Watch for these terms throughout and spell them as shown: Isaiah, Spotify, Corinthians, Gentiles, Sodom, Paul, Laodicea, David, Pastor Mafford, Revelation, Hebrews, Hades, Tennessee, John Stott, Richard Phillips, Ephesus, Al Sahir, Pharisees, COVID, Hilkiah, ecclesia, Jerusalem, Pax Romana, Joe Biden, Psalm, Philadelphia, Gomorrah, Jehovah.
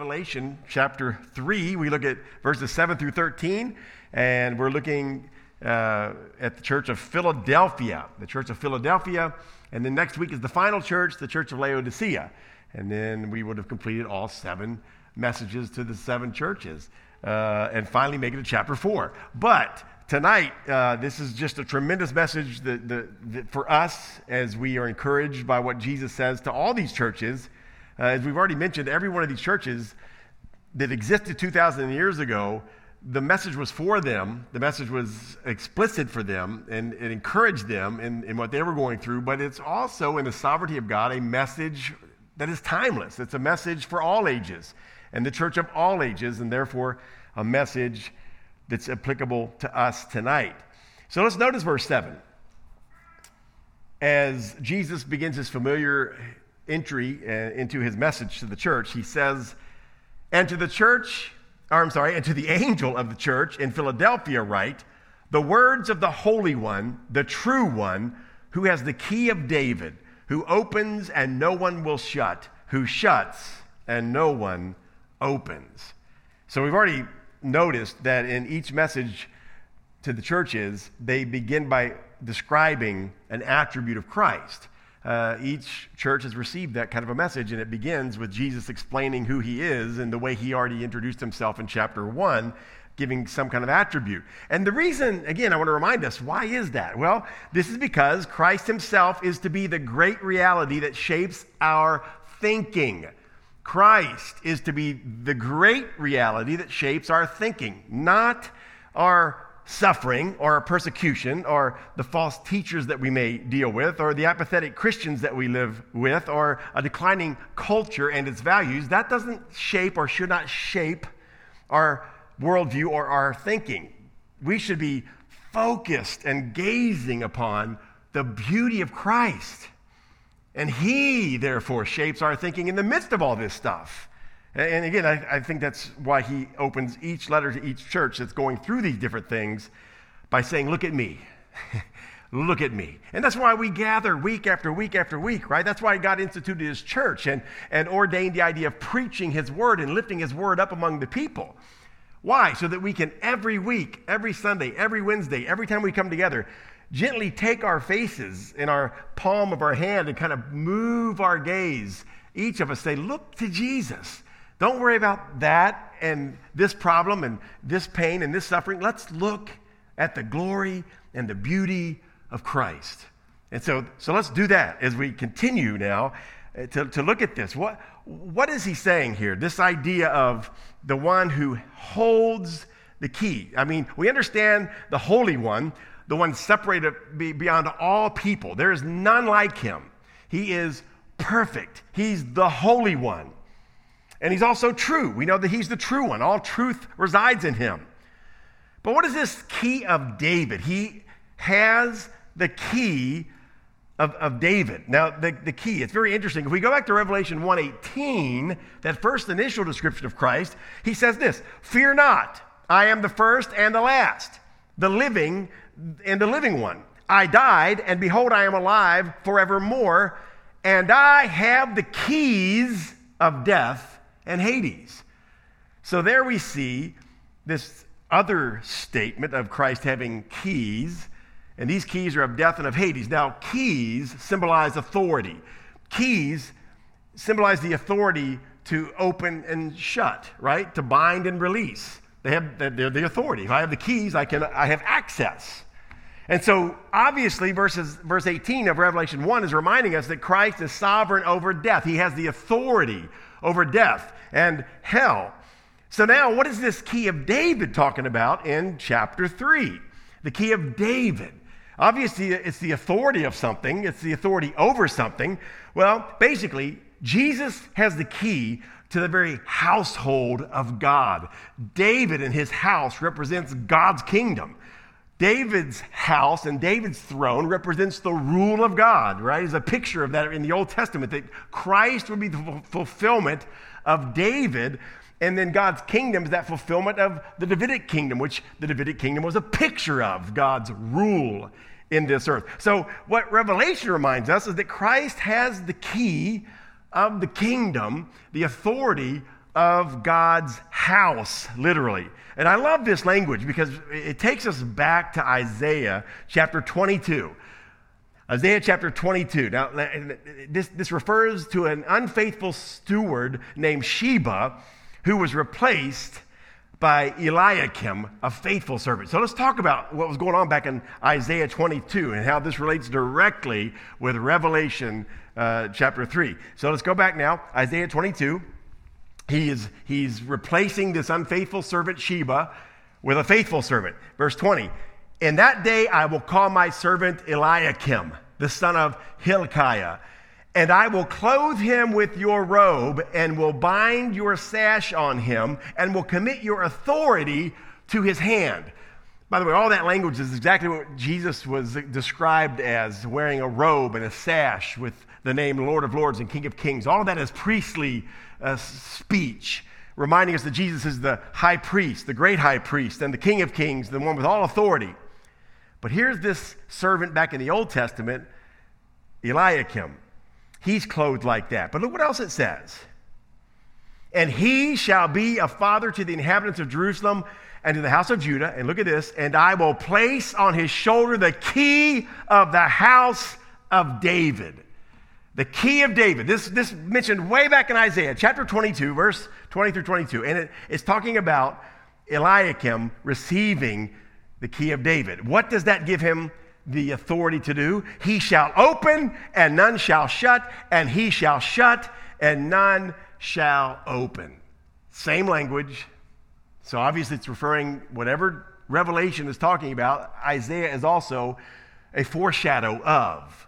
Revelation chapter 3, we look at verses 7 through 13, and we're looking at the church of Philadelphia, and then next week is the final church, the church of Laodicea, and then we would have completed all seven messages to the seven churches, and finally make it to chapter 4. But tonight, this is just a tremendous message that for us, as we are encouraged by what Jesus says to all these churches. As we've already mentioned, every one of these churches that existed 2,000 years ago, the message was for them. The message was explicit for them, and it encouraged them in what they were going through. But it's also, in the sovereignty of God, a message that is timeless. It's a message for all ages and the church of all ages, and therefore a message that's applicable to us tonight. So let's notice verse 7. As Jesus begins his familiar entry into his message to the church, he says, and to the angel of the church in Philadelphia write, the words of the Holy One, the true One, who has the key of David, who opens and no one will shut, who shuts and no one opens. So we've already noticed that in each message to the churches, they begin by describing an attribute of Christ. Each church has received that kind of a message, and it begins with Jesus explaining who he is and the way he already introduced himself in chapter 1, giving some kind of attribute. And the reason, again, I want to remind us, why is that? Well, this is because Christ himself is to be the great reality that shapes our thinking. Christ is to be the great reality that shapes our thinking, not our suffering or persecution or the false teachers that we may deal with or the apathetic Christians that we live with or a declining culture and its values. That doesn't shape or should not shape our worldview or our thinking. We should be focused and gazing upon the beauty of Christ. And he, therefore, shapes our thinking in the midst of all this stuff. And again, I think that's why he opens each letter to each church that's going through these different things by saying, look at me, look at me. And that's why we gather week after week after week, right? That's why God instituted his church and ordained the idea of preaching his word and lifting his word up among the people. Why? So that we can every week, every Sunday, every Wednesday, every time we come together, gently take our faces in our palm of our hand and kind of move our gaze. Each of us say, look to Jesus. Don't worry about that and this problem and this pain and this suffering. Let's look at the glory and the beauty of Christ. And so let's do that as we continue now to look at this. What is he saying here? This idea of the one who holds the key. I mean, we understand the Holy One, the one separated beyond all people. There is none like him. He is perfect. He's the Holy One. And he's also true. We know that he's the true one. All truth resides in him. But what is this key of David? He has the key of David. Now, the key, it's very interesting. If we go back to Revelation 1:18, that first initial description of Christ, he says this, fear not, I am the first and the last, the living and the living one. I died, and behold, I am alive forevermore, and I have the keys of death and Hades. So there we see this other statement of Christ having keys, and these keys are of death and of Hades. Now, keys symbolize authority. Keys symbolize the authority to open and shut, right? To bind and release. They're the authority. If I have the keys, I have access. And so, obviously, verse 18 of Revelation 1 is reminding us that Christ is sovereign over death. He has the authority over death and hell. So now, what is this key of David talking about in chapter 3? The key of David. Obviously, it's the authority of something. It's the authority over something. Well, basically, Jesus has the key to the very household of God. David and his house represents God's kingdom. David's house and David's throne represents the rule of God, right? It's a picture of that in the Old Testament, that Christ would be the fulfillment of David, and then God's kingdom is that fulfillment of the Davidic kingdom, which the Davidic kingdom was a picture of God's rule in this earth. So what Revelation reminds us is that Christ has the key of the kingdom, the authority of God's house, literally. And I love this language because it takes us back to Isaiah chapter 22. Isaiah chapter 22. Now, this refers to an unfaithful steward named Sheba who was replaced by Eliakim, a faithful servant. So let's talk about what was going on back in Isaiah 22 and how this relates directly with Revelation chapter 3. So let's go back now, Isaiah 22. He's replacing this unfaithful servant Sheba with a faithful servant. Verse 20, in that day I will call my servant Eliakim, the son of Hilkiah, and I will clothe him with your robe and will bind your sash on him and will commit your authority to his hand. By the way, all that language is exactly what Jesus was described as, wearing a robe and a sash with the name Lord of Lords and King of Kings. All of that is priestly speech, reminding us that Jesus is the high priest, the great high priest, and the King of Kings, the one with all authority. But here's this servant back in the Old Testament, Eliakim. He's clothed like that. But look what else it says. And he shall be a father to the inhabitants of Jerusalem and to the house of Judah, and look at this, and I will place on his shoulder the key of the house of David. The key of David. This mentioned way back in Isaiah, chapter 22, verse 20 through 22, and it's talking about Eliakim receiving the key of David. What does that give him the authority to do? He shall open, and none shall shut, and he shall shut, and none shall open. Same language. So obviously it's referring, whatever Revelation is talking about, Isaiah is also a foreshadow of.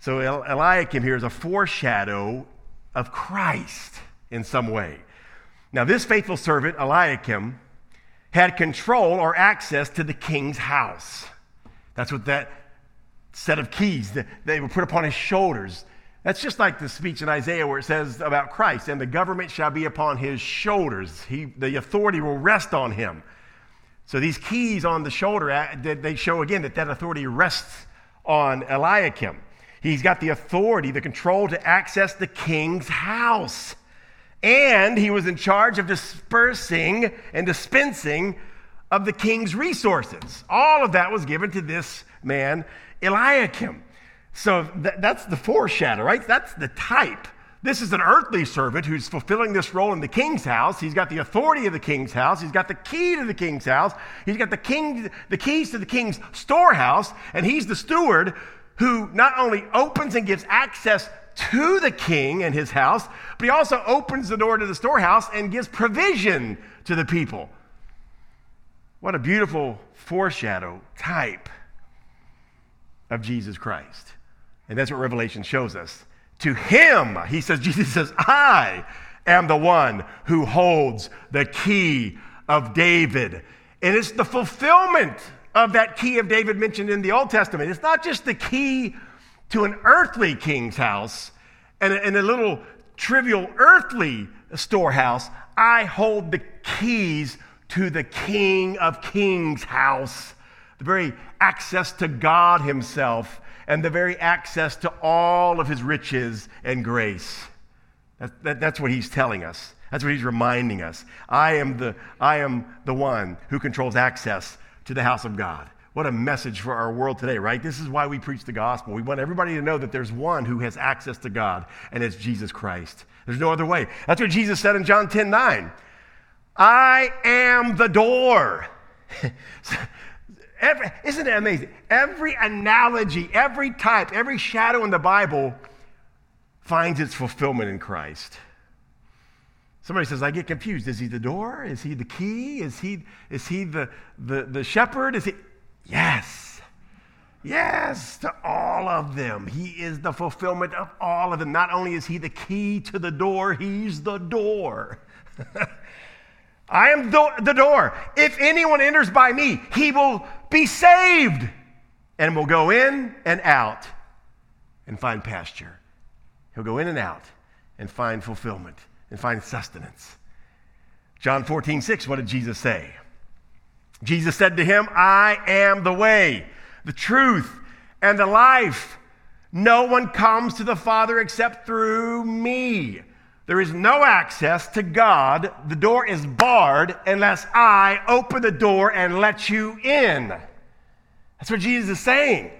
So Eliakim here is a foreshadow of Christ in some way. Now this faithful servant, Eliakim, had control or access to the king's house. That's what that set of keys that they were put upon his shoulders. That's just like the speech in Isaiah where it says about Christ, and the government shall be upon his shoulders. The authority will rest on him. So these keys on the shoulder, they show again that authority rests on Eliakim. He's got the authority, the control to access the king's house. And he was in charge of dispersing and dispensing of the king's resources. All of that was given to this man, Eliakim. So that's the foreshadow, right? That's the type. This is an earthly servant who's fulfilling this role in the king's house. He's got the authority of the king's house. He's got the key to the king's house. He's got the keys to the king's storehouse. And he's the steward who not only opens and gives access to the king and his house, but he also opens the door to the storehouse and gives provision to the people. What a beautiful foreshadow type of Jesus Christ. And that's what Revelation shows us. To him, Jesus says, I am the one who holds the key of David. And it's the fulfillment of that key of David mentioned in the Old Testament. It's not just the key to an earthly king's house and a little trivial earthly storehouse. I hold the keys to the King of Kings' house. The very access to God himself, and the very access to all of his riches and grace. That's what he's telling us. That's what he's reminding us. I am the one who controls access to the house of God. What a message for our world today, right? This is why we preach the gospel. We want everybody to know that there's one who has access to God, and it's Jesus Christ. There's no other way. That's what Jesus said in John 10:9. I am the door. Isn't it amazing? Every analogy, every type, every shadow in the Bible finds its fulfillment in Christ. Somebody says, I get confused. Is he the door? Is he the key? Is he the shepherd? Is he? Yes. Yes, to all of them. He is the fulfillment of all of them. Not only is he the key to the door, he's the door. I am the door. If anyone enters by me, he will be saved and will go in and out and find pasture. He'll go in and out and find fulfillment and find sustenance. John 14:6, what did Jesus say? Jesus said to him, I am the way, the truth, and the life. No one comes to the Father except through me. There is no access to God. The door is barred unless I open the door and let you in. That's what Jesus is saying.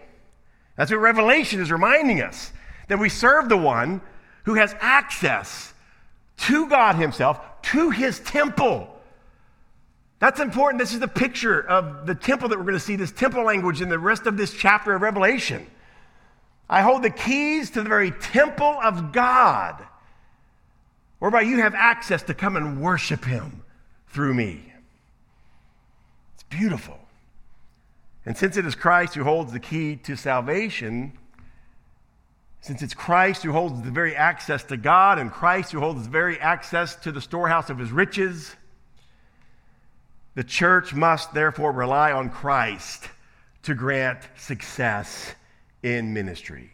That's what Revelation is reminding us, that we serve the one who has access to God himself, to his temple. That's important. This is the picture of the temple that we're going to see, this temple language in the rest of this chapter of Revelation. I hold the keys to the very temple of God, whereby you have access to come and worship him through me. It's beautiful. And since it is Christ who holds the key to salvation, since it's Christ who holds the very access to God and Christ who holds the very access to the storehouse of his riches, the church must therefore rely on Christ to grant success in ministry.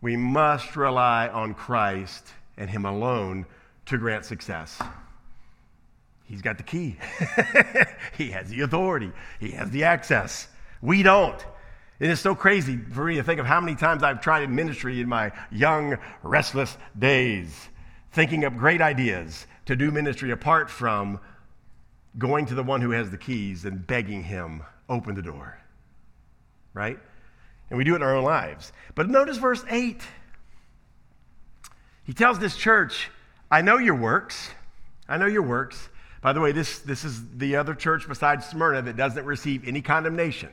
We must rely on Christ and him alone to grant success. He's got the key. He has the authority. He has the access. We don't. It is so crazy for me to think of how many times I've tried in ministry in my young, restless days, thinking up great ideas to do ministry apart from going to the one who has the keys and begging him, open the door, right? And we do it in our own lives. But notice verse 8. He tells this church, I know your works. I know your works. By the way, this is the other church besides Smyrna that doesn't receive any condemnation.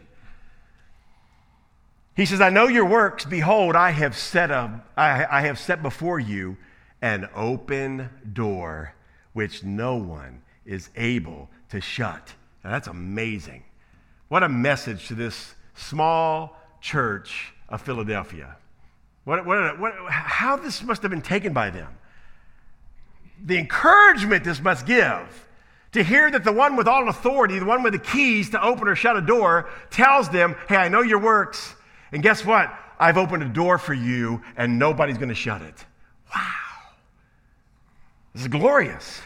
He says, I know your works. Behold, I have set before you an open door, which no one is able to shut. Now, that's amazing. What a message to this small church of Philadelphia. How this must have been taken by them. The encouragement this must give to hear that the one with all authority, the one with the keys to open or shut a door, tells them, hey, I know your works. And guess what? I've opened a door for you and nobody's going to shut it. Wow. This is glorious.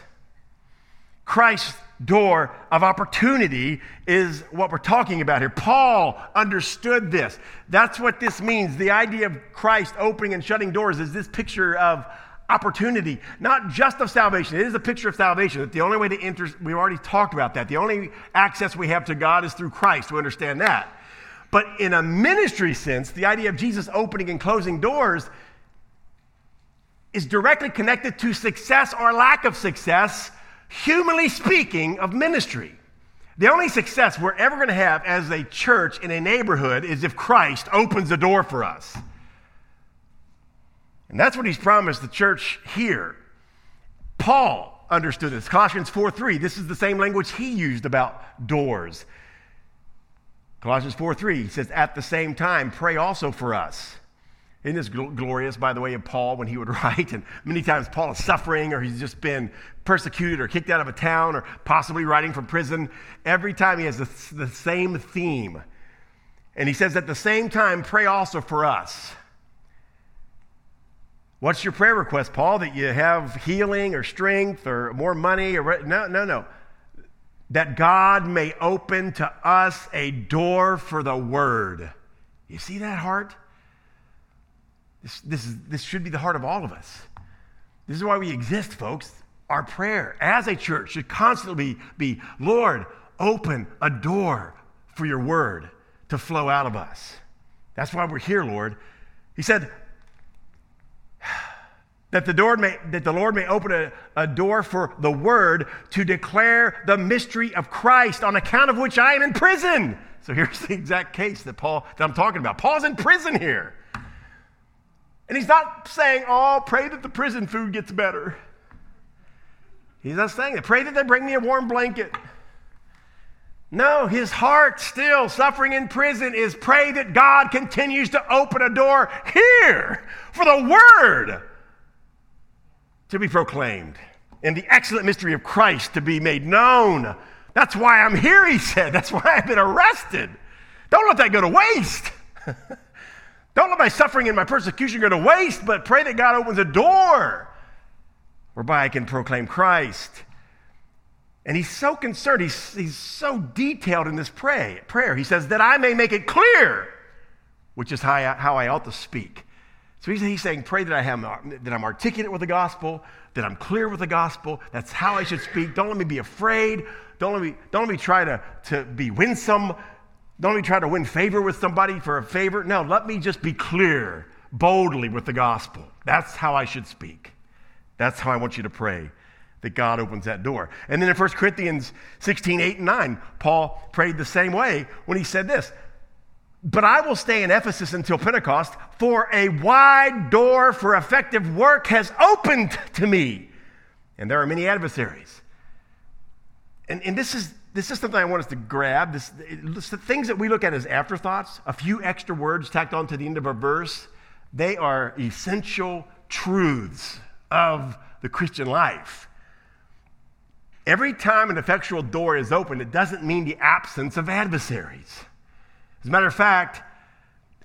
Christ's door of opportunity is what we're talking about here. Paul understood this. That's what this means. The idea of Christ opening and shutting doors is this picture of opportunity, not just of salvation. It is a picture of salvation. That the only way to enter, we've already talked about that. The only access we have to God is through Christ. We understand that. But in a ministry sense, the idea of Jesus opening and closing doors is directly connected to success or lack of success, humanly speaking, of ministry. The only success we're ever going to have as a church in a neighborhood is if Christ opens the door for us. And that's what he's promised the church here. Paul understood this. Colossians 4:3, this is the same language he used about doors. Colossians 4:3, he says, at the same time, pray also for us. Isn't this glorious, by the way, of Paul when he would write? And many times Paul is suffering or he's just been persecuted or kicked out of a town or possibly writing from prison. Every time he has the same theme. And he says, at the same time, pray also for us. What's your prayer request, Paul? That you have healing or strength or more money? No. That God may open to us a door for the word. You see that heart? This should be the heart of all of us. This is why we exist, folks. Our prayer as a church should constantly be, Lord, open a door for your word to flow out of us. That's why we're here, Lord. He said that the Lord may open a door for the word to declare the mystery of Christ, on account of which I am in prison. So here's the exact case that I'm talking about. Paul's in prison here. And he's not saying, oh, pray that the prison food gets better. He's not saying that. Pray that they bring me a warm blanket. No, his heart still suffering in prison is pray that God continues to open a door here for the word to be proclaimed and the excellent mystery of Christ to be made known. That's why I'm here, he said. That's why I've been arrested. Don't let that go to waste. Don't let my suffering and my persecution go to waste, but pray that God opens a door whereby I can proclaim Christ. And he's so concerned. He's so detailed in this prayer. He says, that I may make it clear, which is how I ought to speak. So he's saying, pray that I'm articulate with the gospel, that I'm clear with the gospel. That's how I should speak. Don't let me be afraid. Don't let me try to be winsome. Don't let me try to win favor with somebody for a favor. No, let me just be clear, boldly with the gospel. That's how I should speak. That's how I want you to pray, that God opens that door. And then in 1 Corinthians 16, 8 and 9, Paul prayed the same way when he said this, "But I will stay in Ephesus until Pentecost, for a wide door for effective work has opened to me. And there are many adversaries." And this is something I want us to grab. The things that we look at as afterthoughts, a few extra words tacked on to the end of a verse, they are essential truths of the Christian life. Every time an effectual door is opened, it doesn't mean the absence of adversaries. As a matter of fact,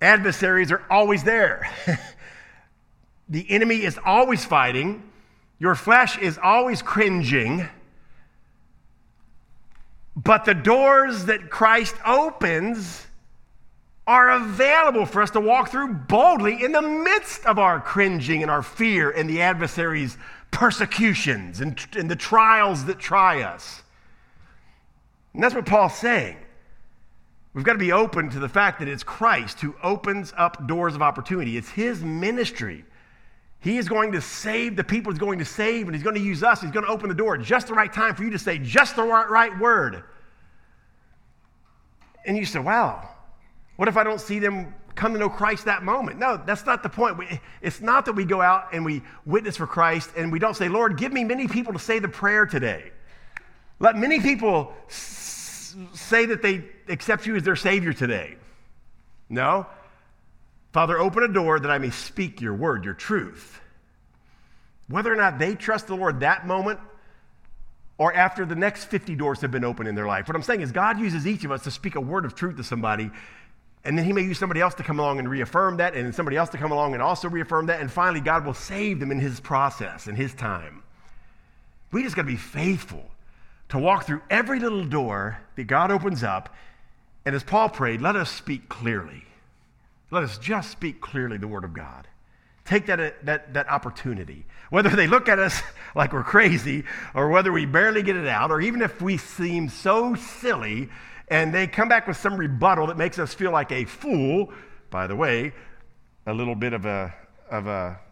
adversaries are always there. The enemy is always fighting. Your flesh is always cringing. But the doors that Christ opens are available for us to walk through boldly in the midst of our cringing and our fear and the adversary's persecutions and the trials that try us. And that's what Paul's saying. We've got to be open to the fact that it's Christ who opens up doors of opportunity. It's his ministry. He is going to save the people he's going to save, and he's going to use us. He's going to open the door at just the right time for you to say just the right word. And you say, wow, what if I don't see them come to know Christ that moment? No, that's not the point. It's not that we go out and we witness for Christ and we don't say, Lord, give me many people to say the prayer today. Let many people say that they accept you as their Savior today. No. Father, open a door that I may speak your word, your truth. Whether or not they trust the Lord that moment or after the next 50 doors have been opened in their life. What I'm saying is God uses each of us to speak a word of truth to somebody, and then he may use somebody else to come along and reaffirm that, and somebody else to come along and also reaffirm that, and finally God will save them in his process, in his time. We just got to be faithful to walk through every little door that God opens up, and as Paul prayed, let us speak clearly. Let us just speak clearly the word of God. Take that opportunity. Whether they look at us like we're crazy or whether we barely get it out, or even if we seem so silly and they come back with some rebuttal that makes us feel like a fool, by the way, a little bit of a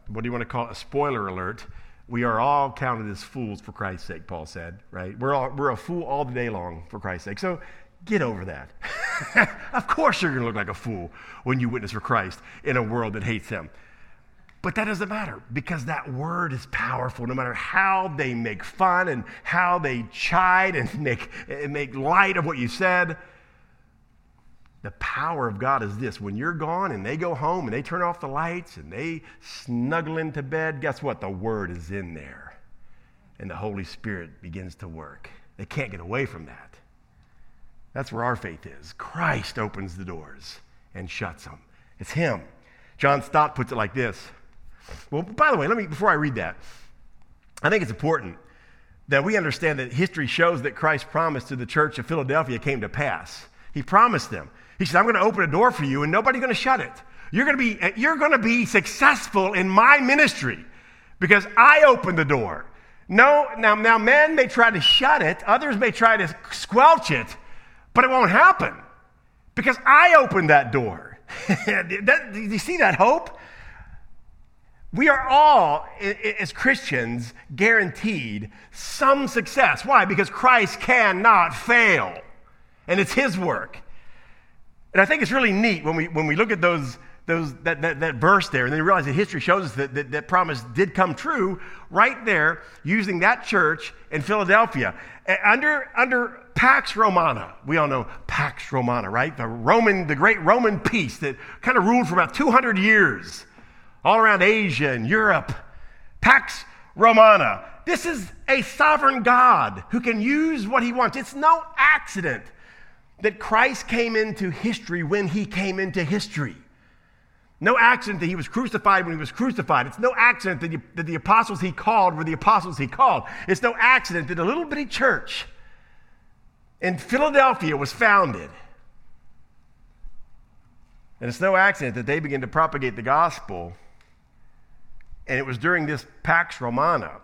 what do you want to call it, a spoiler alert. We are all counted as fools for Christ's sake, Paul said, right? We're a fool all the day long for Christ's sake. So get over that. Of course you're going to look like a fool when you witness for Christ in a world that hates him. But that doesn't matter, because that word is powerful. No matter how they make fun and how they chide and make light of what you said, the power of God is this. When you're gone and they go home and they turn off the lights and they snuggle into bed, guess what? The word is in there, and the Holy Spirit begins to work. They can't get away from that. That's where our faith is. Christ opens the doors and shuts them. It's him. John Stott puts it like this. Well, by the way, before I read that, I think it's important that we understand that history shows that Christ's promise to the church of Philadelphia came to pass. He promised them. He said, I'm going to open a door for you and nobody's going to shut it. You're going to be successful in my ministry because I opened the door. No, now men may try to shut it. Others may try to squelch it, but it won't happen because I opened that door. Do you see that hope? We are all, as Christians, guaranteed some success. Why? Because Christ cannot fail, and it's his work. And I think it's really neat when we look at that verse there, and then you realize that history shows us that promise did come true right there using that church in Philadelphia. Under Pax Romana, we all know Pax Romana, right? The great Roman peace that kind of ruled for about 200 years all around Asia and Europe. Pax Romana. This is a sovereign God who can use what he wants. It's no accident that Christ came into history when he came into history. No accident that he was crucified when he was crucified. It's no accident that the apostles he called were the apostles he called. It's no accident that a little bitty church in Philadelphia was founded. And it's no accident that they began to propagate the gospel And it was during this Pax Romana.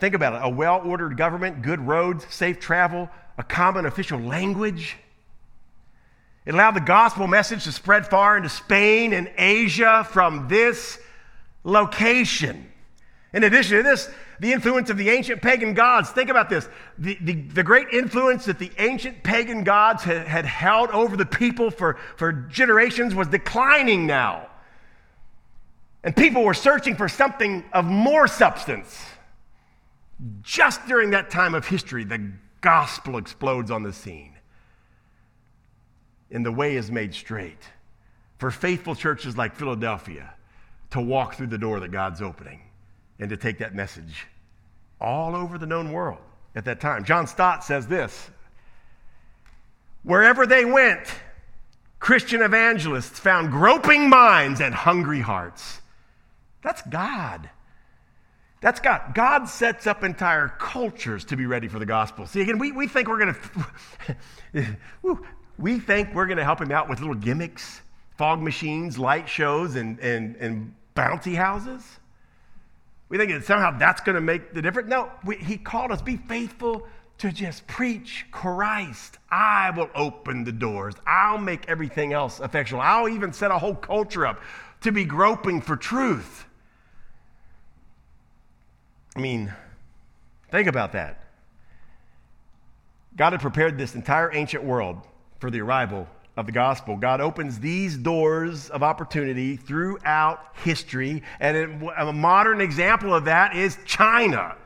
Think about it. A well-ordered government, good roads, safe travel, a common official language. It allowed the gospel message to spread far into Spain and Asia from this location. In addition to this, the influence of the ancient pagan gods. Think about this. The great influence that the ancient pagan gods had held over the people for generations was declining now. And people were searching for something of more substance. Just during that time of history, the gospel explodes on the scene. And the way is made straight for faithful churches like Philadelphia to walk through the door that God's opening and to take that message all over the known world at that time. John Stott says this: wherever they went, Christian evangelists found groping minds and hungry hearts. That's God. That's God. God sets up entire cultures to be ready for the gospel. See, again, we think we're going to help him out with little gimmicks, fog machines, light shows, and bouncy houses. We think that somehow that's going to make the difference. No, he called us, be faithful to just preach Christ. I will open the doors. I'll make everything else effectual. I'll even set a whole culture up to be groping for truth. I mean, think about that. God had prepared this entire ancient world for the arrival of the gospel. God opens these doors of opportunity throughout history, and a modern example of that is China. I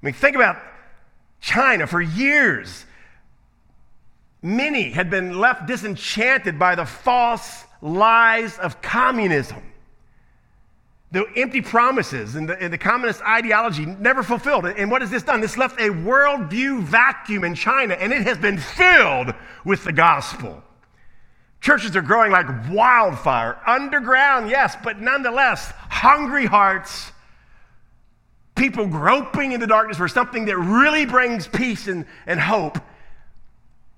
mean, think about China. For years, many had been left disenchanted by the false lies of communism. The empty promises and the communist ideology never fulfilled. And what has this done? This left a worldview vacuum in China, and it has been filled with the gospel. Churches are growing like wildfire. Underground, yes, but nonetheless, hungry hearts, people groping in the darkness for something that really brings peace and hope.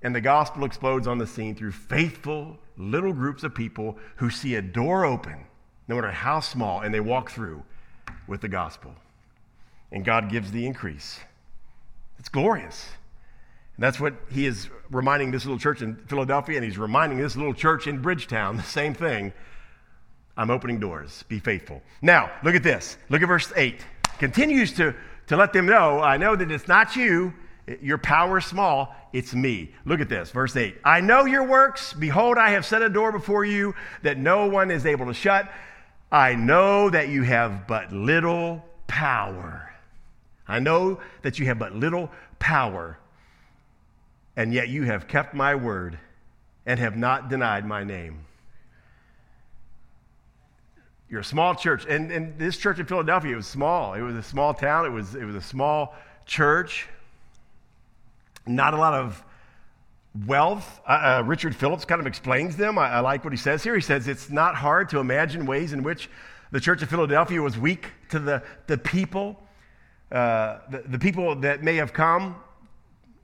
And the gospel explodes on the scene through faithful little groups of people who see a door open, no matter how small, and they walk through with the gospel. And God gives the increase. It's glorious. And that's what he is reminding this little church in Philadelphia, and he's reminding this little church in Bridgetown, the same thing. I'm opening doors. Be faithful. Now, look at this. Look at verse 8. Continues to let them know, I know that it's not you. Your power is small. It's me. Look at this, verse 8. I know your works. Behold, I have set a door before you that no one is able to shut. I know that you have but little power. I know that you have but little power, and yet you have kept my word and have not denied my name. You're a small church, and this church in Philadelphia, it was small. It was a small town. It was a small church. Not a lot of wealth. Richard Phillips kind of explains them. I like what he says here. He says, it's not hard to imagine ways in which the church of Philadelphia was weak to the people. The people that may have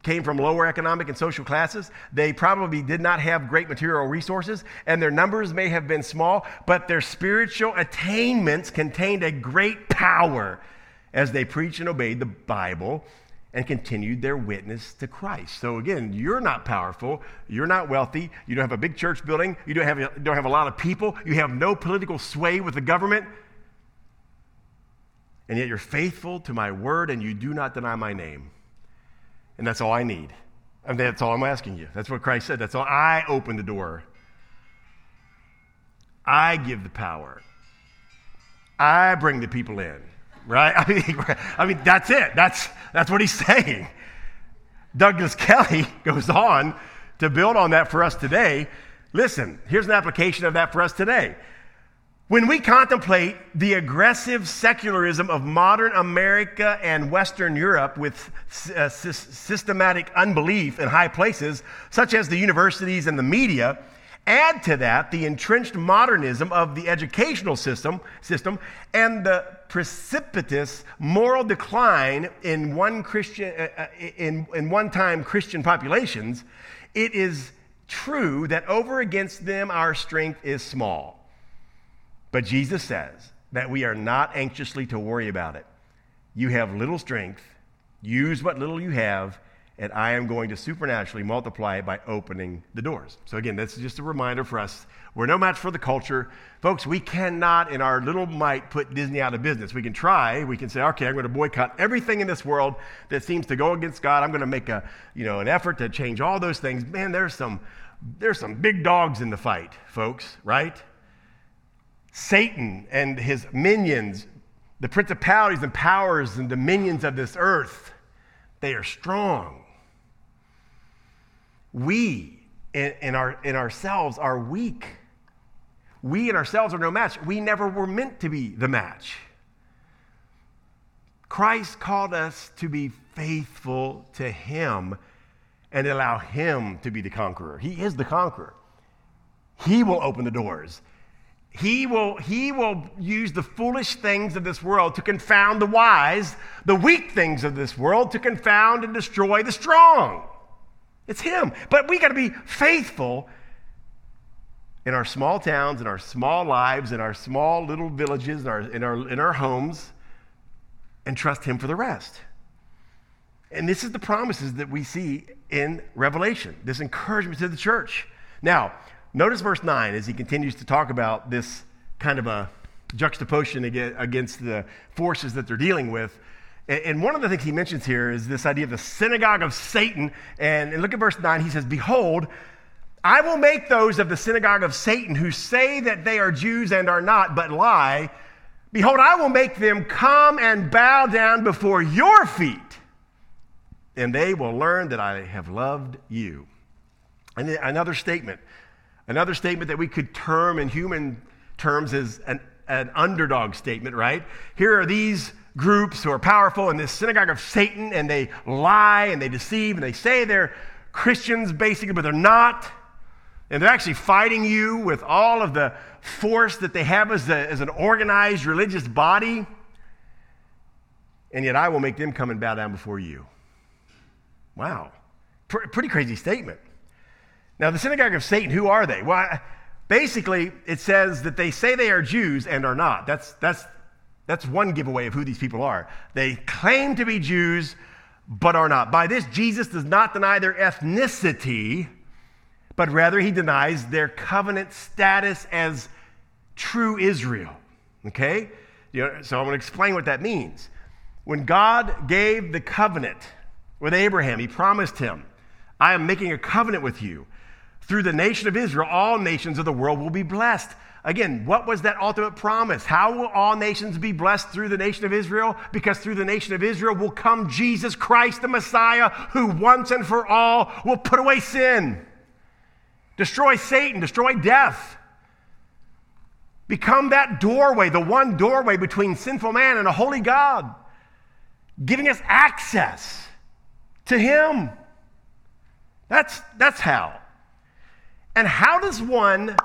came from lower economic and social classes. They probably did not have great material resources, and their numbers may have been small, but their spiritual attainments contained a great power as they preached and obeyed the Bible and continued their witness to Christ. So again, you're not powerful, you're not wealthy, you don't have a big church building, you don't have a lot of people, you have no political sway with the government, and yet you're faithful to my word and you do not deny my name. And that's all I need. I mean, that's all I'm asking you. That's what Christ said. That's all. I open the door. I give the power. I bring the people in. Right? I mean, that's it. That's what he's saying. Douglas Kelly goes on to build on that for us today. Listen, here's an application of that for us today. When we contemplate the aggressive secularism of modern America and Western Europe with systematic unbelief in high places, such as the universities and the media, add to that the entrenched modernism of the educational system and the precipitous moral decline in one-time Christian populations, it is true that over against them our strength is small. But Jesus says, that we are not anxiously to worry about it. You have little strength. Use what little you have, and I am going to supernaturally multiply it by opening the doors. So again, that's just a reminder for us. We're no match for the culture. Folks, we cannot in our little might put Disney out of business. We can try. We can say, okay, I'm going to boycott everything in this world that seems to go against God. I'm going to make an effort to change all those things. Man, there's some big dogs in the fight, folks, right? Satan and his minions, the principalities and powers and dominions of this earth, they are strong. We in ourselves are weak. We in ourselves are no match. We never were meant to be the match. Christ called us to be faithful to him and allow him to be the conqueror. He is the conqueror. He will open the doors. He will use the foolish things of this world to confound the wise, the weak things of this world to confound and destroy the strong. It's him. But we got to be faithful in our small towns, in our small lives, in our small little villages, in our homes, and trust him for the rest. And this is the promises that we see in Revelation, this encouragement to the church. Now, notice verse 9 as he continues to talk about this kind of a juxtaposition against the forces that they're dealing with. And one of the things he mentions here is this idea of the synagogue of Satan. And look at verse 9. He says, "Behold, I will make those of the synagogue of Satan who say that they are Jews and are not, but lie. Behold, I will make them come and bow down before your feet, and they will learn that I have loved you." And another statement that we could term in human terms is an underdog statement, right? Here are these groups who are powerful in this synagogue of Satan, and they lie and they deceive and they say they're Christians basically, but they're not. And they're actually fighting you with all of the force that they have as an organized religious body. And yet I will make them come and bow down before you. Wow. Pretty crazy statement. Now, the synagogue of Satan, who are they? Well, basically, it says that they say they are Jews and are not. That's one giveaway of who these people are. They claim to be Jews, but are not. By this, Jesus does not deny their ethnicity, but rather he denies their covenant status as true Israel. Okay? So I'm going to explain what that means. When God gave the covenant with Abraham, he promised him, "I am making a covenant with you. Through the nation of Israel, all nations of the world will be blessed." Again, what was that ultimate promise? How will all nations be blessed through the nation of Israel? Because through the nation of Israel will come Jesus Christ, the Messiah, who once and for all will put away sin, destroy Satan, destroy death, become that doorway, the one doorway between sinful man and a holy God, giving us access to him. That's how. And how does one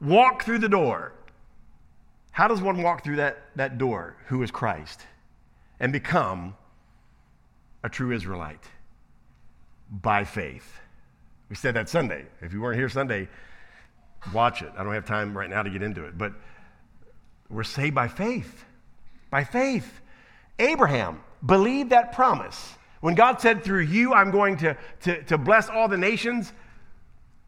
walk through the door? How does one walk through that door, who is Christ, and become a true Israelite? By faith. We said that Sunday. If you weren't here Sunday, watch it. I don't have time right now to get into it. But we're saved by faith. By faith. Abraham believed that promise. When God said, "Through you, I'm going to bless all the nations,"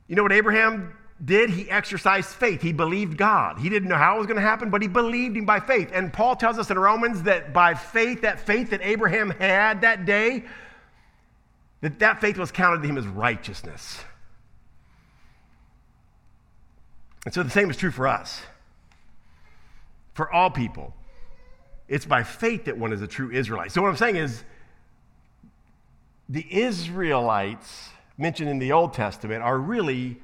you know what Abraham did? He exercised faith. He believed God. He didn't know how it was going to happen, but he believed him by faith. And Paul tells us in Romans that by faith that Abraham had that day, that faith was counted to him as righteousness. And so the same is true for us, for all people. It's by faith that one is a true Israelite. So what I'm saying is, the Israelites mentioned in the Old Testament are really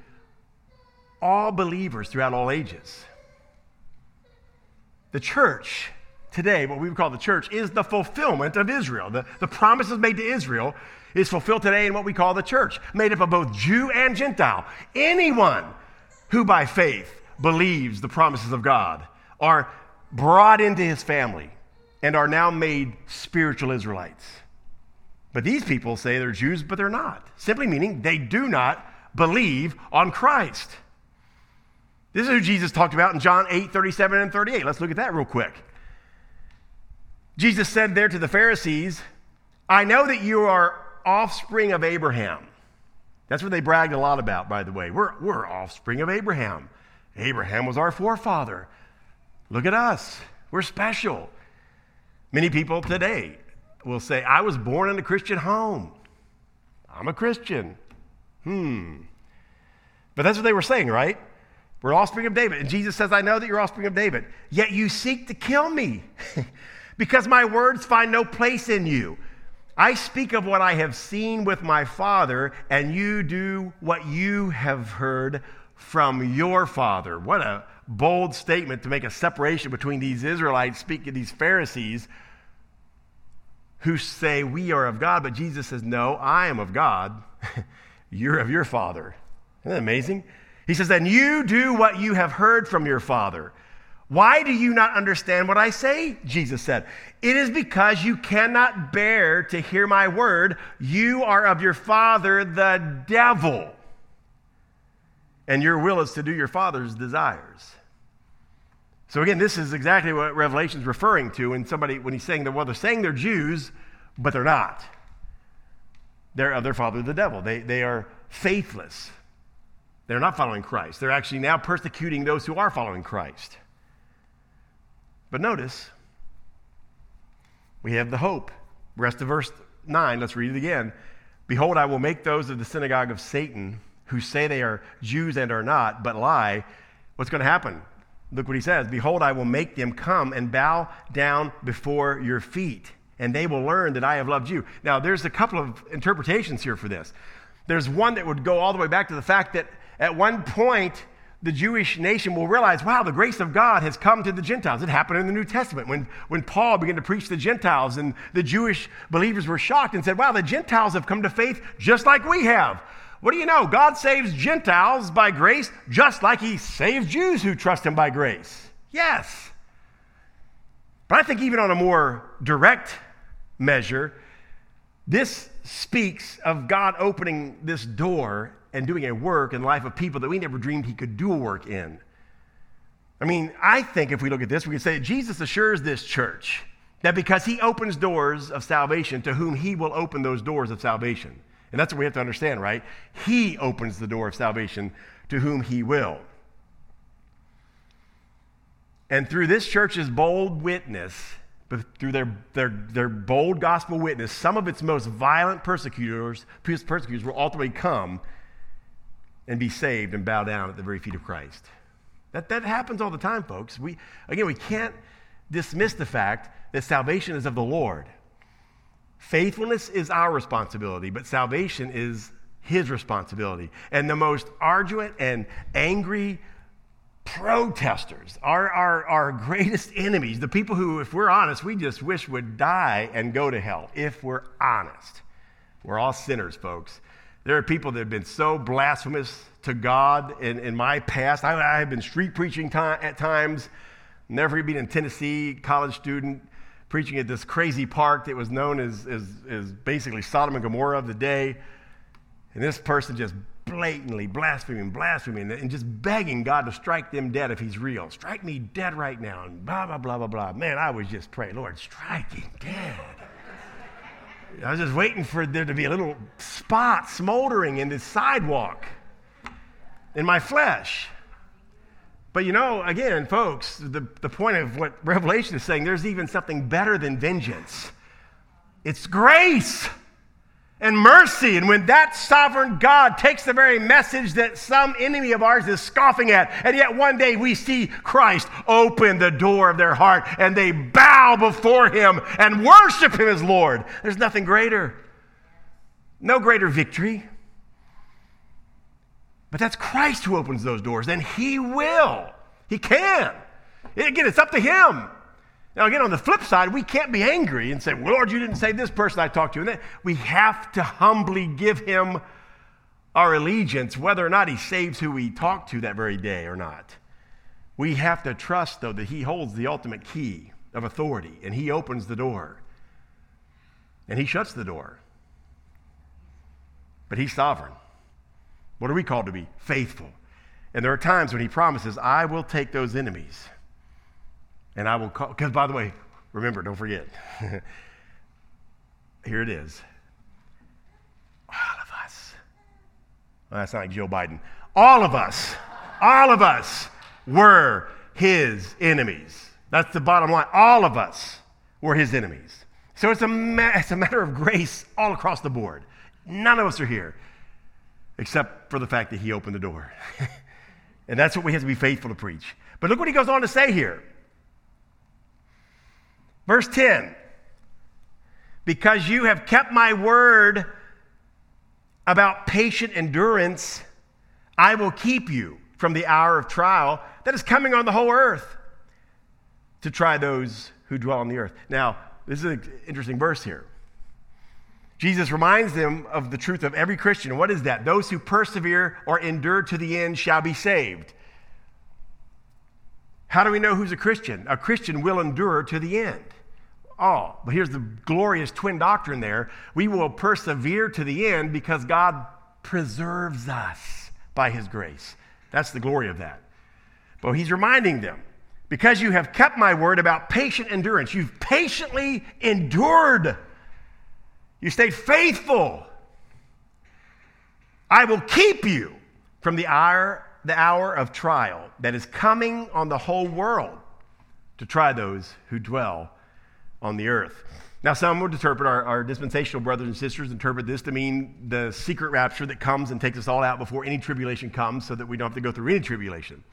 all believers throughout all ages. The church today, what we would call the church, is the fulfillment of Israel. The promises made to Israel is fulfilled today in what we call the church, made up of both Jew and Gentile. Anyone who by faith believes the promises of God are brought into his family and are now made spiritual Israelites. But these people say they're Jews, but they're not. Simply meaning they do not believe on Christ. This is who Jesus talked about in John 8:37 and 38. Let's look at that real quick. Jesus said there to the Pharisees, I know that you are offspring of Abraham. That's what they bragged a lot about, by the way. We're offspring of Abraham. Abraham was our forefather. Look at us. We're special. Many people today will say, I was born in a Christian home. I'm a Christian. But that's what they were saying, right? We're offspring of David. And Jesus says, I know that you're offspring of David, yet you seek to kill me because my words find no place in you. I speak of what I have seen with my father, and you do what you have heard from your father. What a bold statement to make a separation between these Israelites speaking to these Pharisees who say we are of God, but Jesus says, no, I am of God. You're of your father. Isn't that amazing? He says, and you do what you have heard from your father. Why do you not understand what I say? Jesus said, it is because you cannot bear to hear my word. You are of your father, the devil, and your will is to do your father's desires. So again, this is exactly what Revelation is referring to when he's saying that, well, they're saying they're Jews, but they're not. They're of their father, the devil. They are faithless. They're not following Christ. They're actually now persecuting those who are following Christ. But notice, we have the hope. Rest of verse 9, let's read it again. Behold, I will make those of the synagogue of Satan who say they are Jews and are not, but lie. What's going to happen? Look what he says. Behold, I will make them come and bow down before your feet, and they will learn that I have loved you. Now, there's a couple of interpretations here for this. There's one that would go all the way back to the fact that at one point, the Jewish nation will realize, wow, the grace of God has come to the Gentiles. It happened in the New Testament when Paul began to preach to the Gentiles, and the Jewish believers were shocked and said, wow, the Gentiles have come to faith just like we have. What do you know? God saves Gentiles by grace just like he saves Jews who trust him by grace. Yes. But I think even on a more direct measure, this speaks of God opening this door and doing a work in the life of people that we never dreamed he could do a work in. I mean, I think if we look at this, we can say that Jesus assures this church that because he opens doors of salvation, to whom he will open those doors of salvation. And that's what we have to understand, right? He opens the door of salvation to whom he will. And through this church's bold witness, through their bold gospel witness, some of its most violent persecutors will ultimately come and be saved and bow down at the very feet of Christ. That happens all the time, folks. We can't dismiss the fact that salvation is of the Lord. Faithfulness is our responsibility, but salvation is his responsibility. And the most ardent and angry protesters are our greatest enemies, the people who, if we're honest, we just wish would die and go to hell. If we're honest, we're all sinners, folks. There are people that have been so blasphemous to God in my past. I have been street preaching at times. Never been in Tennessee, college student, preaching at this crazy park that was known as basically Sodom and Gomorrah of the day. And this person just blatantly blaspheming, and just begging God to strike them dead if he's real. Strike me dead right now, and blah, blah, blah, blah, blah. Man, I was just praying, Lord, strike him dead. I was just waiting for there to be a little spot smoldering in this sidewalk in my flesh. But again, folks, the point of what Revelation is saying, there's even something better than vengeance. It's grace and mercy. And when that sovereign God takes the very message that some enemy of ours is scoffing at, and yet one day we see Christ open the door of their heart and they bow before him and worship him as Lord. There's nothing greater. No greater victory. But that's Christ who opens those doors, and he will. He can. Again, it's up to him. Now, again, on the flip side, we can't be angry and say, Lord, you didn't save this person I talked to. And we have to humbly give him our allegiance, whether or not he saves who we talk to that very day or not. We have to trust, though, that he holds the ultimate key of authority, and he opens the door, and he shuts the door. But he's sovereign. What are we called to be? Faithful. And there are times when he promises, I will take those enemies and I will call, because by the way, remember, don't forget. Here it is. All of us. Well, that's not like Joe Biden. All of us were his enemies. That's the bottom line. All of us were his enemies. So it's a matter of grace all across the board. None of us are here, except for the fact that he opened the door. And that's what we have to be faithful to preach. But look what he goes on to say here. Verse 10, because you have kept my word about patient endurance, I will keep you from the hour of trial that is coming on the whole earth to try those who dwell on the earth. Now, this is an interesting verse here. Jesus reminds them of the truth of every Christian. What is that? Those who persevere or endure to the end shall be saved. How do we know who's a Christian? A Christian will endure to the end. Oh, but here's the glorious twin doctrine there. We will persevere to the end because God preserves us by his grace. That's the glory of that. But he's reminding them, because you have kept my word about patient endurance. You've patiently endured. You stayed faithful. I will keep you from the hour of trial that is coming on the whole world to try those who dwell on the earth. Now, some would interpret, our dispensational brothers and sisters interpret this to mean the secret rapture that comes and takes us all out before any tribulation comes so that we don't have to go through any tribulation.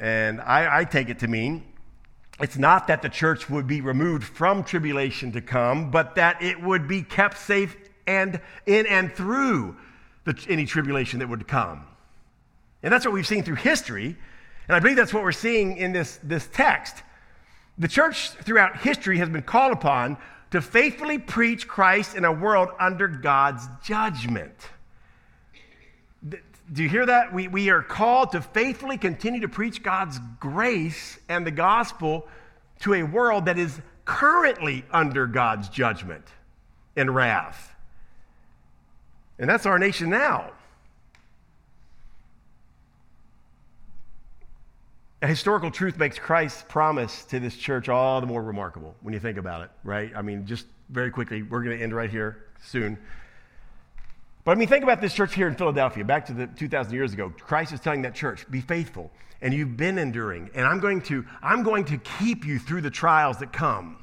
And I take it to mean it's not that the church would be removed from tribulation to come, but that it would be kept safe and in and through any tribulation that would come. And that's what we've seen through history. And I believe that's what we're seeing in this text. The church throughout history has been called upon to faithfully preach Christ in a world under God's judgment. Do you hear that? We are called to faithfully continue to preach God's grace and the gospel to a world that is currently under God's judgment and wrath. And that's our nation now. A historical truth makes Christ's promise to this church all the more remarkable when you think about it, right? I mean, just very quickly, we're going to end right here soon. But I mean, think about this church here in Philadelphia, back to the 2,000 years ago. Christ is telling that church, be faithful, and you've been enduring, and I'm going to keep you through the trials that come.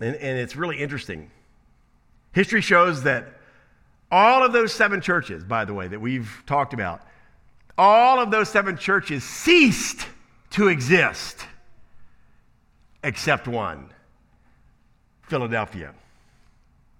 And it's really interesting. History shows that all of those seven churches, by the way, that we've talked about, all of those seven churches ceased to exist except one, Philadelphia.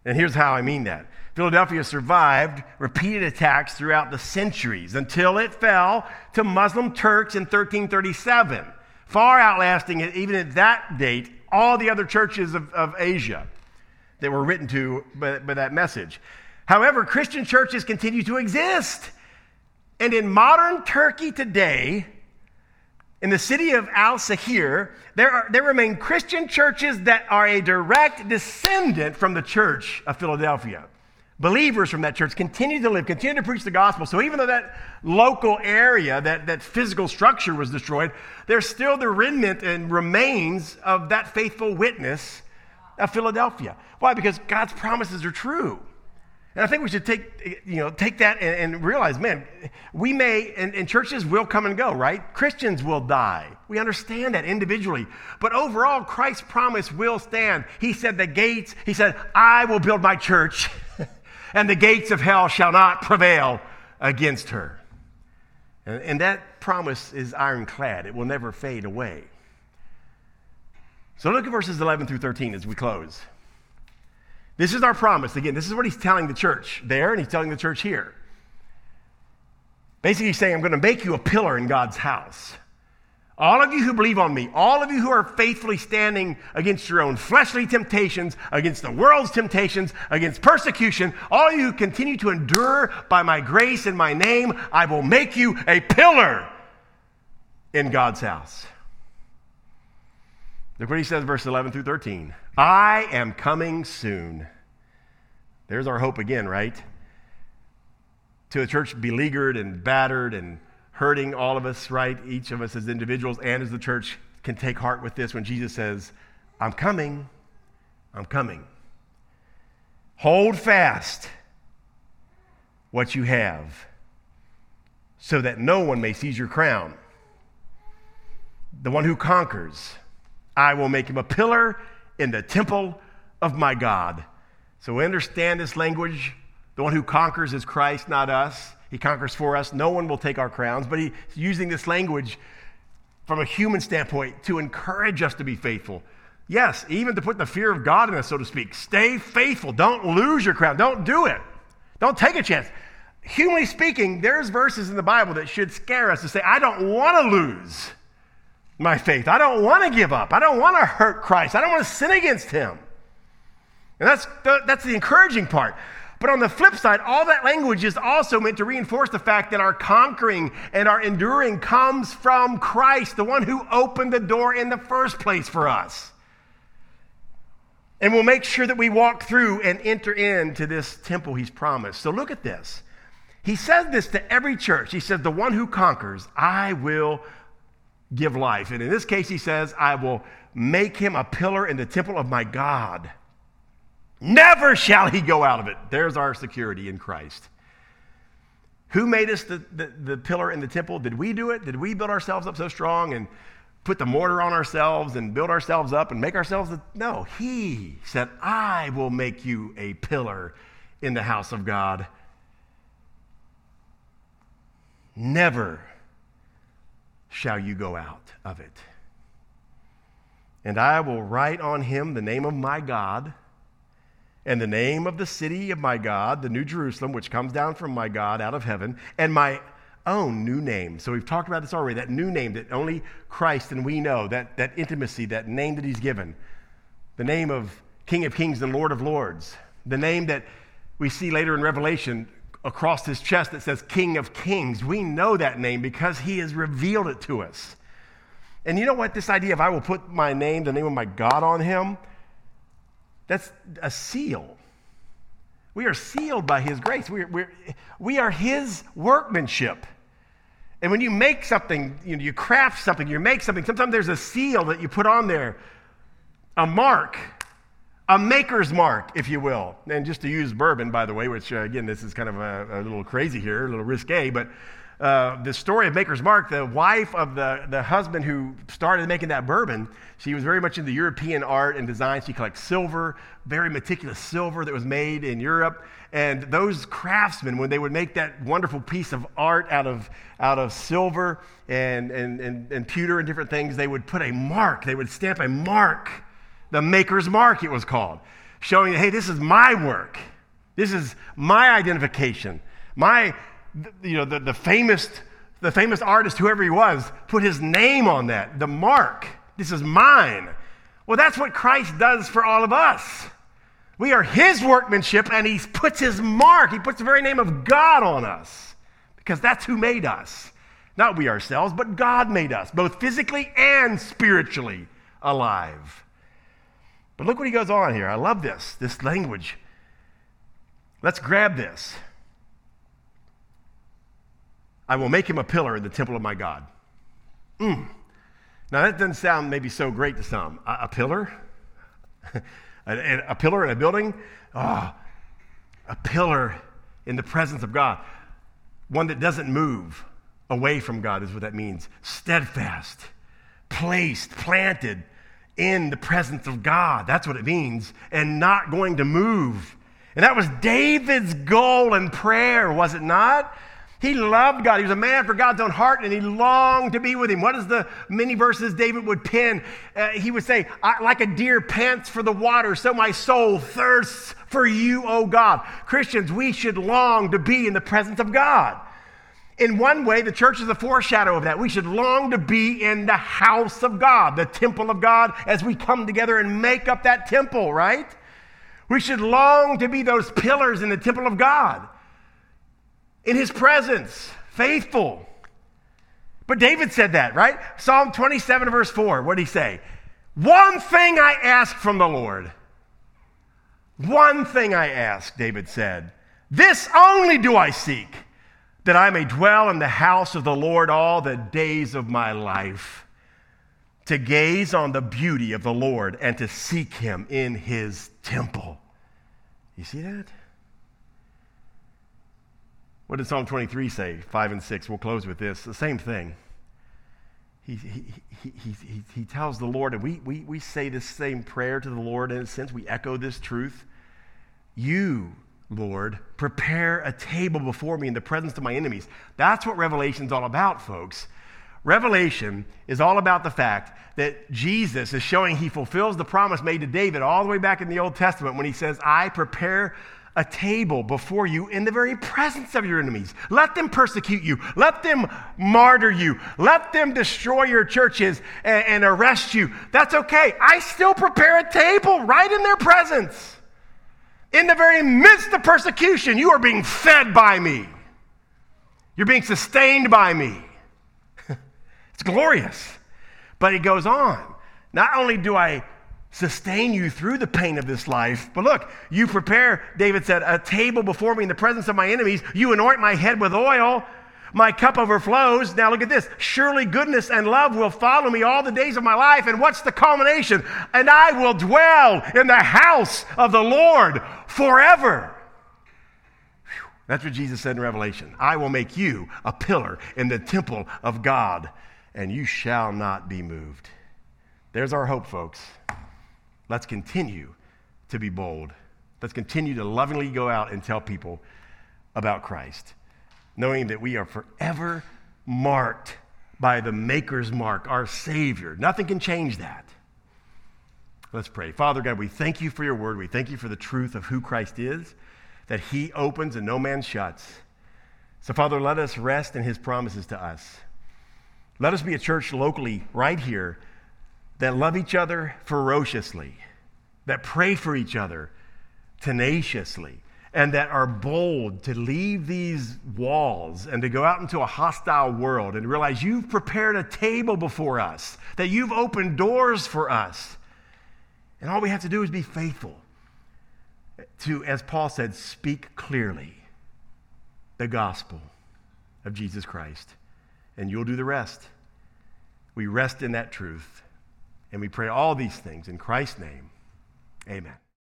And here's how I mean that. Philadelphia survived repeated attacks throughout the centuries until it fell to Muslim Turks in 1337, far outlasting, even at that date, all the other churches of Asia that were written to by that message. However, Christian churches continue to exist. And in modern Turkey today, in the city of Al Sahir, there remain Christian churches that are a direct descendant from the church of Philadelphia. Believers from that church continue to live, continue to preach the gospel. So even though that local area, that physical structure was destroyed, there's still the remnant and remains of that faithful witness of Philadelphia. Why? Because God's promises are true. And I think we should take that and realize, man, we may, and churches will come and go, right? Christians will die. We understand that individually. But overall, Christ's promise will stand. He said the gates, he said, I will build my church, and the gates of hell shall not prevail against her. And that promise is ironclad. It will never fade away. So look at verses 11 through 13 as we close. This is our promise. Again, this is what he's telling the church there, and he's telling the church here. Basically, he's saying, I'm going to make you a pillar in God's house. All of you who believe on me, all of you who are faithfully standing against your own fleshly temptations, against the world's temptations, against persecution, all of you who continue to endure by my grace and my name, I will make you a pillar in God's house. Look what he says, verse 11 through 13. I am coming soon. There's our hope again, right? to a church beleaguered and battered and hurting, all of us, right? Each of us as individuals and as the church can take heart with this when Jesus says, I'm coming, I'm coming. Hold fast what you have so that no one may seize your crown. The one who conquers, I will make him a pillar in the temple of my God. So we understand this language. The one who conquers is Christ, not us. He conquers for us. No one will take our crowns, but he's using this language from a human standpoint to encourage us to be faithful. Yes, even to put the fear of God in us, so to speak. Stay faithful. Don't lose your crown. Don't do it. Don't take a chance. Humanly speaking, there's verses in the Bible that should scare us to say, I don't want to lose my faith. I don't want to give up. I don't want to hurt Christ. I don't want to sin against him. And that's the encouraging part. But on the flip side, all that language is also meant to reinforce the fact that our conquering and our enduring comes from Christ, the one who opened the door in the first place for us. And we'll make sure that we walk through and enter into this temple he's promised. So look at this. He says this to every church. He says, the one who conquers, I will give life. And in this case, he says, I will make him a pillar in the temple of my God. Never shall he go out of it. There's our security in Christ. Who made us the pillar in the temple? Did we do it? Did we build ourselves up so strong and put the mortar on ourselves and build ourselves up and make ourselves? No, he said, I will make you a pillar in the house of God. Never shall you go out of it. And I will write on him the name of my God, and the name of the city of my God, the New Jerusalem, which comes down from my God out of heaven, and my own new name. So we've talked about this already, that new name that only Christ and we know, that intimacy, that name that he's given, the name of King of Kings and Lord of Lords, the name that we see later in Revelation across his chest that says King of Kings. We know that name because he has revealed it to us. And you know what? This idea of I will put my name, the name of my God on him, that's a seal. We are sealed by his grace. We are his workmanship. And when you make something, you craft something, you make something, sometimes there's a seal that you put on there, a mark, a maker's mark, if you will. And just to use bourbon, by the way, which, again, this is kind of a little crazy here, a little risque, but the story of Maker's Mark, the wife of the husband who started making that bourbon, she was very much into European art and design. She collects silver, very meticulous silver that was made in Europe. And those craftsmen, when they would make that wonderful piece of art out of silver and pewter and different things, they would put a mark. They would stamp a mark, the Maker's Mark it was called, showing that, hey, this is my work. This is my identification, my the famous artist, whoever he was, put his name on that, the mark. This is mine. Well, that's what Christ does for all of us. We are his workmanship, and he puts his mark. He puts the very name of God on us because that's who made us. Not we ourselves, but God made us, both physically and spiritually alive. But look what he goes on here. I love this language. Let's grab this. I will make him a pillar in the temple of my God. Now, that doesn't sound maybe so great to some. A pillar? A pillar in a building? Oh, a pillar in the presence of God. One that doesn't move away from God is what that means. Steadfast, placed, planted in the presence of God. That's what it means. And not going to move. And that was David's goal in prayer, was it not? He loved God. He was a man for God's own heart, and he longed to be with him. What is the many verses David would pen? He would say, like a deer pants for the water, so my soul thirsts for you, O God. Christians, we should long to be in the presence of God. In one way, the church is a foreshadow of that. We should long to be in the house of God, the temple of God, as we come together and make up that temple, right? We should long to be those pillars in the temple of God. In his presence, faithful. But David said that, right? Psalm 27, verse 4, what did he say? One thing I ask from the Lord. One thing I ask, David said. This only do I seek, that I may dwell in the house of the Lord all the days of my life, to gaze on the beauty of the Lord and to seek him in his temple. You see that? What did Psalm 23 say, 5 and 6? We'll close with this. The same thing. He tells the Lord, and we say this same prayer to the Lord in a sense. We echo this truth. You, Lord, prepare a table before me in the presence of my enemies. That's what Revelation's all about, folks. Revelation is all about the fact that Jesus is showing he fulfills the promise made to David all the way back in the Old Testament when he says, I prepare a table before you in the very presence of your enemies. Let them persecute you. Let them martyr you. Let them destroy your churches and arrest you. That's okay. I still prepare a table right in their presence. In the very midst of persecution, you are being fed by me. You're being sustained by me. It's glorious. But it goes on. Not only do I sustain you through the pain of this life, but look, you prepare, David said, a table before me in the presence of my enemies. You anoint my head with oil. My cup overflows. Now look at this. Surely goodness and love will follow me all the days of my life. And what's the culmination? And I will dwell in the house of the Lord forever. Whew. That's what Jesus said in Revelation. I will make you a pillar in the temple of God, and you shall not be moved. There's our hope, folks. Let's continue to be bold. Let's continue to lovingly go out and tell people about Christ, knowing that we are forever marked by the Maker's mark, our Savior. Nothing can change that. Let's pray. Father God, we thank you for your word. We thank you for the truth of who Christ is, that he opens and no man shuts. So, Father, let us rest in his promises to us. Let us be a church locally right here that love each other ferociously, that pray for each other tenaciously, and that are bold to leave these walls and to go out into a hostile world and realize you've prepared a table before us, that you've opened doors for us. And all we have to do is be faithful to, as Paul said, speak clearly the gospel of Jesus Christ, and you'll do the rest. We rest in that truth, and we pray all these things in Christ's name. Amen.